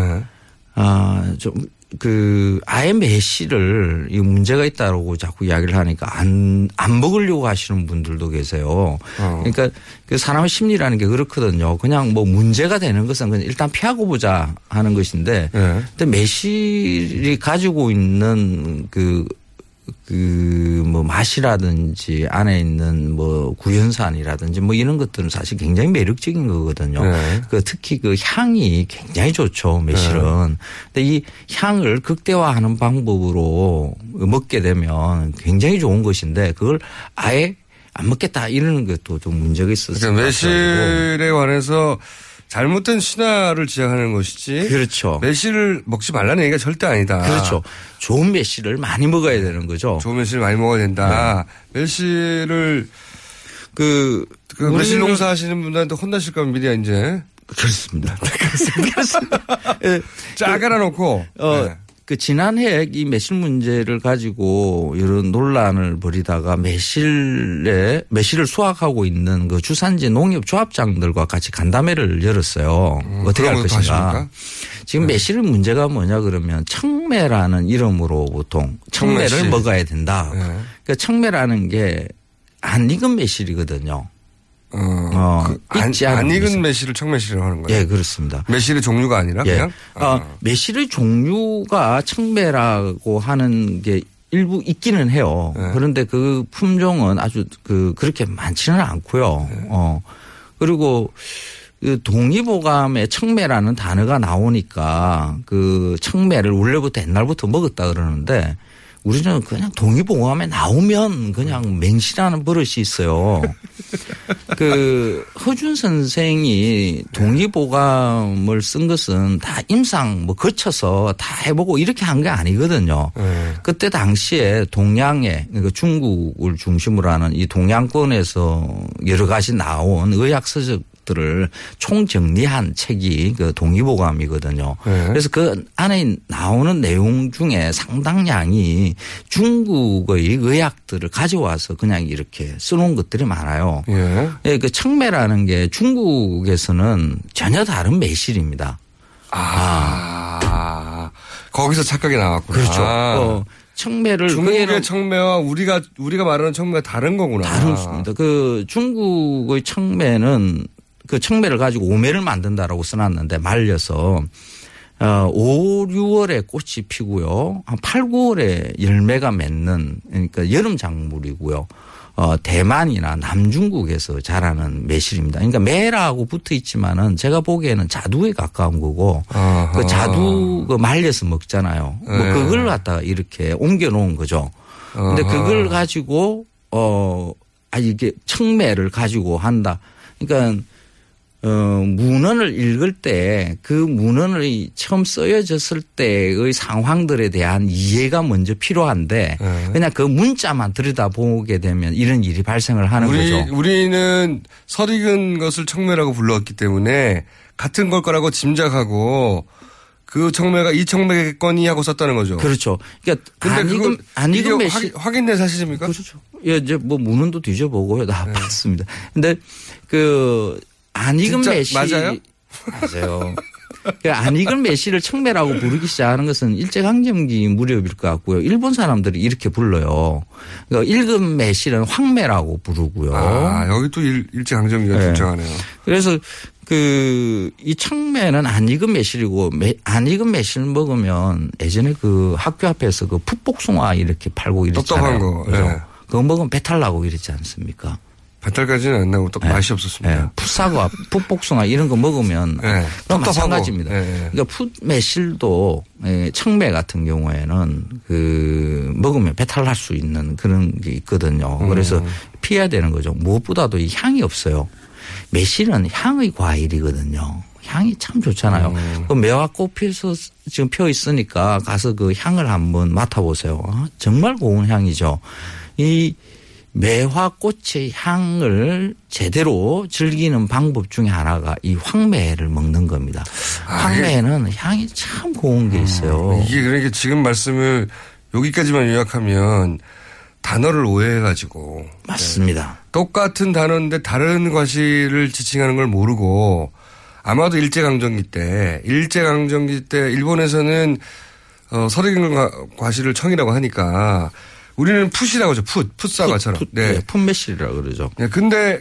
좀 그 아예 매실을 이 문제가 있다라고 자꾸 이야기를 하니까 안 먹으려고 하시는 분들도 계세요. 그러니까 그 사람의 심리라는 게 그렇거든요. 그냥 뭐 문제가 되는 것은 그냥 일단 피하고 보자 하는 것인데, 근데 매실이 가지고 있는 뭐 맛이라든지 안에 있는 뭐 구연산이라든지 뭐 이런 것들은 사실 굉장히 매력적인 거거든요. 그 특히 그 향이 굉장히 좋죠. 매실은. 근데 이 향을 극대화하는 방법으로 먹게 되면 굉장히 좋은 것인데 그걸 아예 안 먹겠다 이러는 것도 좀 문제가 있었어요. 그러니까 매실에 관해서 잘못된 신화를 지향하는 것이지. 그렇죠. 매실을 먹지 말라는 얘기가 절대 아니다. 그렇죠. 좋은 매실을 많이 먹어야 되는 거죠. 좋은 매실을 많이 먹어야 된다. 네. 매실을 그 매실 농사 하시는 분들한테 혼나실 거면 미리 이제. 그렇습니다. 그렇습니다. 네. 쫙 깔아놓고. 네. 그 지난해 이 매실 문제를 가지고 이런 논란을 벌이다가 매실을 수확하고 있는 그 주산지 농협조합장들과 같이 간담회를 열었어요. 어떻게 할 것인가. 하십니까? 지금 매실의 문제가 뭐냐 그러면 청매라는 이름으로 보통 청매를 먹어야 된다. 그러니까 청매라는 게 안 익은 매실이거든요. 안 익은 매실을 청매실이라고 하는 거예요? 예, 그렇습니다. 매실의 종류가 아니라 그냥? 매실의 종류가 청매라고 하는 게 일부 있기는 해요. 예. 그런데 그 품종은 아주 그렇게 많지는 않고요. 예. 그리고 그 동의보감에 청매라는 단어가 나오니까 그 청매를 원래부터 옛날부터 먹었다 그러는데 우리는 그냥 동의보감에 나오면 그냥 맹신하는 버릇이 있어요. 그 허준 선생이 동의보감을 쓴 것은 다 임상 뭐 거쳐서 다 해보고 이렇게 한 게 아니거든요. 그때 당시에 동양에 그러니까 중국을 중심으로 하는 이 동양권에서 여러 가지 나온 의학서적 들을 총정리한 책이 그 동의보감이거든요. 네. 그래서 그 안에 나오는 내용 중에 상당량이 중국의 의학들을 가져와서 그냥 이렇게 써놓은 것들이 많아요. 네. 예, 그 청매라는 게 중국에서는 전혀 다른 매실입니다. 거기서 착각이 나왔구나. 그렇죠. 청매를 중국의 청매와 우리가 말하는 청매가 다른 거구나. 다릅니다. 그 중국의 청매는 그 청매를 가지고 오매를 만든다라고 써놨는데 말려서 5, 6월에 꽃이 피고요. 한 8, 9월에 열매가 맺는 그러니까 여름 작물이고요. 대만이나 남중국에서 자라는 매실입니다. 그러니까 매라고 붙어 있지만은 제가 보기에는 자두에 가까운 거고 그 자두 말려서 먹잖아요. 뭐 그걸 갖다가 이렇게 옮겨놓은 거죠. 근데 그걸 가지고 이게 청매를 가지고 한다. 그러니까 문헌을 읽을 때 그 문헌이 처음 쓰여졌을 때의 상황들에 대한 이해가 먼저 필요한데 그냥 그 문자만 들여다보게 되면 이런 일이 발생을 하는 거죠. 우리는 설익은 것을 청매라고 불렀기 때문에 같은 걸 거라고 짐작하고 그 청매가 이 청매겠거니 하고 썼다는 거죠. 그렇죠. 그러니까 안 익은 매실 확인된 사실입니까? 그렇죠. 예, 이제 뭐 문헌도 뒤져보고요. 다 봤습니다. 근데 안 익은 매실. 맞아요. 안 익은 매실을 청매라고 부르기 시작하는 것은 일제강점기 무렵일 것 같고요. 일본 사람들이 이렇게 불러요. 그러니까 익은 매실은 황매라고 부르고요. 여기 또 일제강점기가 등장하네요. 그래서 이 청매는 안 익은 매실이고 안 익은 매실 먹으면 예전에 그 학교 앞에서 그 풋복숭아 이렇게 팔고 이랬잖아요. 똑똑한 거. 네. 그거 먹으면 배탈 나고 이랬지 않습니까? 배탈까지는 안 나고 또 맛이 없었습니다. 풋사과, 풋복숭아 이런 거 먹으면 마찬가지입니다. 그러니까 풋매실도 청매 같은 경우에는 먹으면 배탈 날 수 있는 그런 게 있거든요. 그래서 피해야 되는 거죠. 무엇보다도 이 향이 없어요. 매실은 향의 과일이거든요. 향이 참 좋잖아요. 그 매화 꽃피서 지금 피어 있으니까 가서 그 향을 한번 맡아보세요. 정말 고운 향이죠. 매화꽃의 향을 제대로 즐기는 방법 중에 하나가 이 황매를 먹는 겁니다. 황매는 향이 참 고운 게 있어요. 이게 그러니까 지금 말씀을 여기까지만 요약하면 단어를 오해해가지고. 맞습니다. 네. 똑같은 단어인데 다른 과실을 지칭하는 걸 모르고 아마도 일제강점기 때 일본에서는 설익은 과실을 청이라고 하니까 우리는 풋이라고 하죠. 풋사과처럼. 네. 네, 풋매실이라고 그러죠. 네, 근데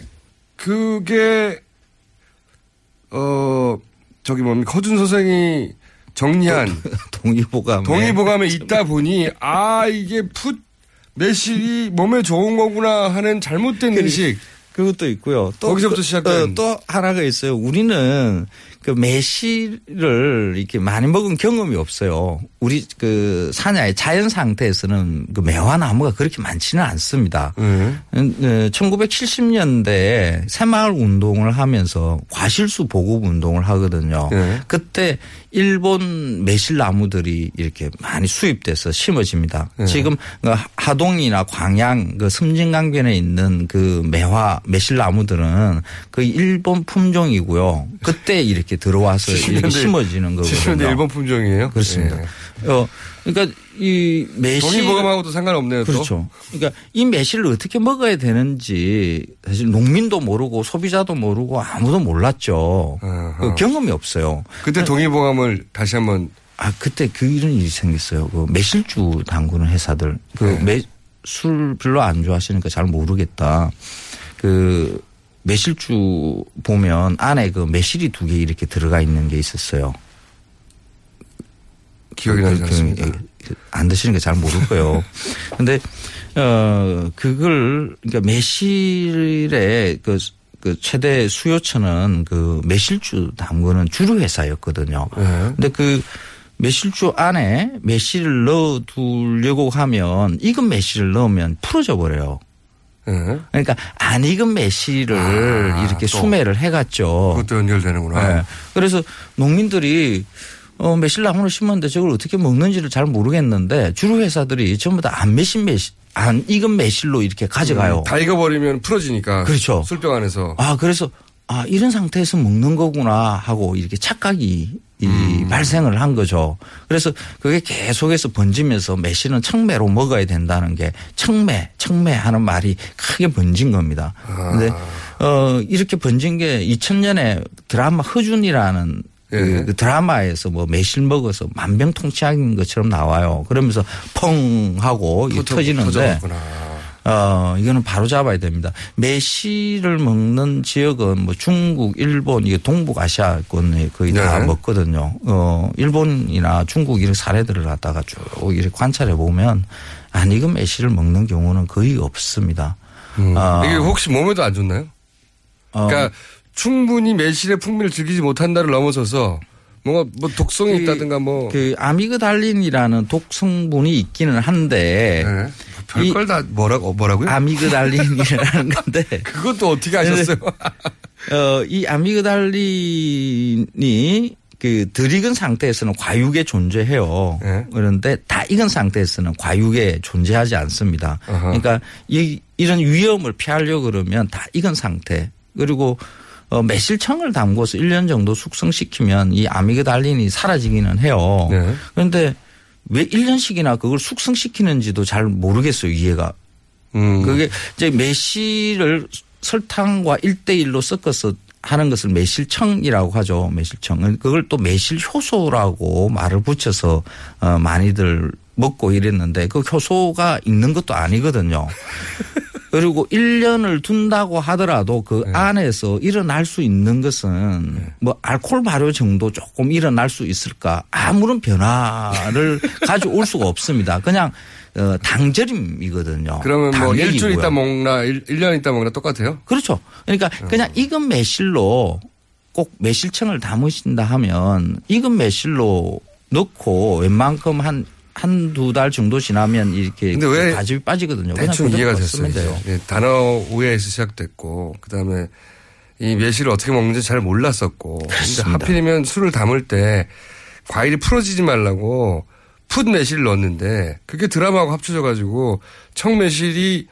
그게 허준 선생이 정리한 동의보감에 있다 보니 이게 풋매실이 몸에 좋은 거구나 하는 잘못된 인식. 그것도 있고요. 또 거기서부터 시작된 또 하나가 있어요. 우리는 그 매실을 이렇게 많이 먹은 경험이 없어요. 우리 그 산야의 자연 상태에서는 그 매화나무가 그렇게 많지는 않습니다. 1970년대에 새마을 운동을 하면서 과실수 보급 운동을 하거든요. 그때 일본 매실나무들이 이렇게 많이 수입돼서 심어집니다. 지금 하동이나 광양 그 섬진강변에 있는 그 매실나무들은 그 일본 품종이고요. 그때 이렇게 들어와서 이렇게 심어지는 거거든요. 70년대 일본 품종이에요? 그렇습니다. 네. 그러니까 이 매실. 동의보감하고도 상관없네요. 그렇죠. 또. 그러니까 이 매실을 어떻게 먹어야 되는지 사실 농민도 모르고 소비자도 모르고 아무도 몰랐죠. 그 경험이 없어요. 그때 동의보감을 다시 한번. 그때 그 이런 일이 생겼어요. 그 매실주 담그는 회사들. 술 별로 안 좋아하시니까 잘 모르겠다. 매실주 보면 안에 그 매실이 2개 이렇게 들어가 있는 게 있었어요. 기억이 나지 않습니다. 안 드시는 게 잘 모를 거예요. 그런데 그러니까 매실의 그 최대 수요처는 그 매실주 담그는 주류 회사였거든요. 그런데 그 매실주 안에 매실을 넣어두려고 하면 익은 매실을 넣으면 풀어져 버려요. 그러니까 안 익은 매실을 이렇게 수매를 해갔죠. 그것도 연결되는구나. 네. 그래서 농민들이 매실나무를 심었는데 저걸 어떻게 먹는지를 잘 모르겠는데 주류 회사들이 전부 다 안 익은 매실로 이렇게 가져가요. 다 익어버리면 풀어지니까. 그렇죠. 술병 안에서. 그래서 이런 상태에서 먹는 거구나 하고 이렇게 착각이 발생을 한 거죠. 그래서 그게 계속해서 번지면서 매실은 청매로 먹어야 된다는 게 청매 하는 말이 크게 번진 겁니다. 그런데 이렇게 번진 게 2000년에 드라마 허준이라는 그 드라마에서 뭐 매실 먹어서 만병통치약인 것처럼 나와요. 그러면서 펑 하고 터지는데. 이거는 바로 잡아야 됩니다. 매실을 먹는 지역은 뭐 중국, 일본, 이게 동북아시아권이 거의 다 먹거든요. 일본이나 중국 이런 사례들을 갖다가 쭉 이렇게 관찰해 보면 익은 매실을 먹는 경우는 거의 없습니다. 이게 혹시 몸에도 안 좋나요? 그러니까 충분히 매실의 풍미를 즐기지 못한다를 넘어서서 뭔가 뭐 독성이 있다든가 뭐. 아미그달린이라는 독성분이 있기는 한데. 별걸 다 뭐라고요? 아미그달린이라는 건데. 그것도 어떻게 아셨어요? 이 아미그달린이 덜 익은 상태에서는 과육에 존재해요. 그런데 다 익은 상태에서는 과육에 존재하지 않습니다. 그러니까 이런 위험을 피하려고 그러면 다 익은 상태. 그리고 매실청을 담궈서 1년 정도 숙성시키면 이 아미그달린이 사라지기는 해요. 그런데 왜 1년씩이나 그걸 숙성시키는지도 잘 모르겠어요, 이해가. 그게 이제 매실을 설탕과 1:1로 섞어서 하는 것을 매실청이라고 하죠, 매실청. 그걸 또 매실효소라고 말을 붙여서 많이들 먹고 이랬는데 그 효소가 있는 것도 아니거든요. 그리고 1년을 둔다고 하더라도 그 안에서 일어날 수 있는 것은 뭐 알코올 발효 정도 조금 일어날 수 있을까? 아무런 변화를 가져올 수가 없습니다. 그냥 당절임이거든요. 그러면 뭐 일주일 있고요. 있다 먹나 1년 있다 먹나 똑같아요? 그렇죠. 그러니까 그냥 익은 매실로 꼭 매실청을 담으신다 하면 익은 매실로 넣고 웬만큼 한두 달 정도 지나면 이렇게 과즙이 빠지거든요. 대충 이해가 됐어요. 네, 단어 오해에서 시작됐고 그다음에 이 매실을 어떻게 먹는지 잘 몰랐었고 근데 하필이면 술을 담을 때 과일이 풀어지지 말라고 풋 매실을 넣었는데 그게 드라마하고 합쳐져 가지고 청매실이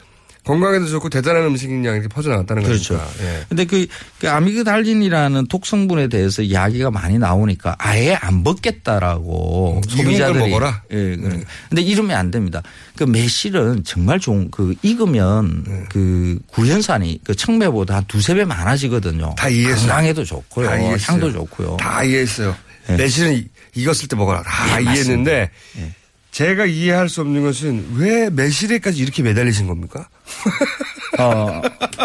건강에도 좋고 대단한 음식이냐 이렇게 퍼져나갔다는 거죠. 그렇죠. 그런데 예. 그 아미그달린이라는 독성분에 대해서 이야기가 많이 나오니까 아예 안 먹겠다라고 소비자들이 먹어라. 예. 그런데 이러면 안 됩니다. 그 매실은 정말 좋은 그 익으면 그 구연산이 그 청매보다 한 두세 배 많아지거든요. 다 이해했어요. 건강에도 좋고요. 향도 좋고요. 다 이해했어요. 예. 매실은 익었을 때 먹어라. 다 예, 이해했는데. 예. 제가 이해할 수 없는 것은 왜 매실에까지 이렇게 매달리신 겁니까?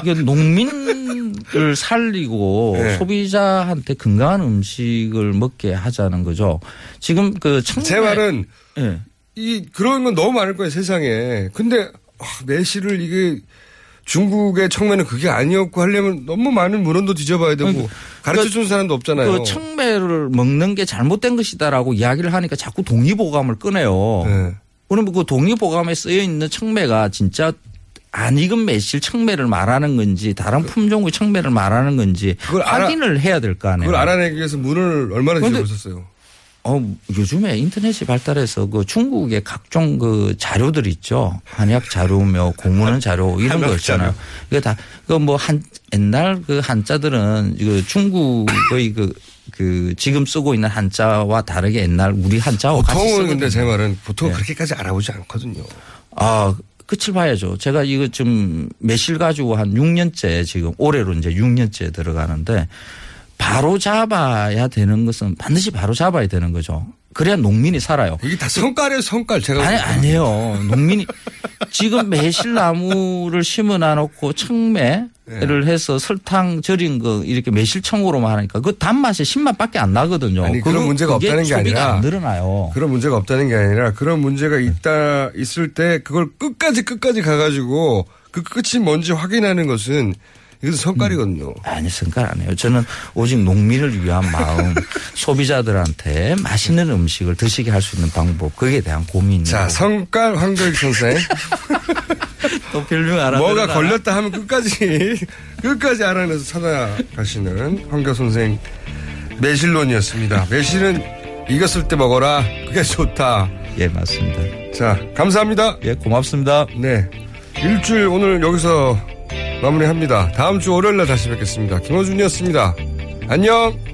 이게 농민을 살리고 네. 소비자한테 건강한 음식을 먹게 하자는 거죠. 지금 그 청매. 제 말은 네. 이 그런 건 너무 많을 거예요 세상에. 근데 매실을 이게 중국의 청매는 그게 아니었고 하려면 너무 많은 문헌도 뒤져봐야 되고 그러니까 가르쳐준 사람도 없잖아요. 그 청매를 먹는 게 잘못된 것이다라고 이야기를 하니까 자꾸 동의보감을 꺼내요. 네. 그러면 그 동의보감에 쓰여 있는 청매가 진짜 안 익은 매실 청매를 말하는 건지 다른 품종의 청매를 말하는 건지 확인을 해야 될 거 아니에요. 그걸 알아내기 위해서 문을 얼마나 뒤져보셨어요? 요즘에 인터넷이 발달해서 그 중국의 각종 그 자료들 있죠. 한약 자료며 공문헌 자료 이런 거 있잖아요. 이게 다 그 뭐 한 옛날 그 한자들은 그 중국의 그 지금 쓰고 있는 한자와 다르게 옛날 우리 한자와 같이 쓰거든요. 보통은 근데 제 말은 보통 네. 그렇게까지 알아보지 않거든요. 끝을 봐야죠. 제가 이거 지금 매실 가지고 한 6년째 지금 올해로 이제 6년째 들어가는데 바로 잡아야 되는 것은 반드시 바로 잡아야 되는 거죠. 그래야 농민이 살아요. 이게 다 성깔이에요, 성깔. 제가. 아니에요. 농민이. 지금 매실나무를 심어 놔놓고 청매를 해서 설탕 절인 거 이렇게 매실청으로만 하니까 그 단맛이 10만 밖에 안 나거든요. 아니, 그런 문제가 없다는 게 아니라. 안 늘어나요. 그런 문제가 없다는 게 아니라 그런 문제가 있을 때 그걸 끝까지 가가지고 그 끝이 뭔지 확인하는 것은 이것도 성깔이거든요. 아니, 성깔 아니에요. 저는 오직 농민을 위한 마음, 소비자들한테 맛있는 음식을 드시게 할 수 있는 방법, 거기에 대한 고민이에요. 자, 성깔 황교익 선생. 또 별명 알아내라. 뭐가 걸렸다 하면 끝까지 알아내서 찾아가시는 황교 선생 매실론이었습니다. 매실은 익었을 때 먹어라. 그게 좋다. 예, 맞습니다. 자, 감사합니다. 예, 고맙습니다. 네. 일주일 오늘 여기서 마무리합니다. 다음 주 월요일날 다시 뵙겠습니다. 김호준이었습니다. 안녕.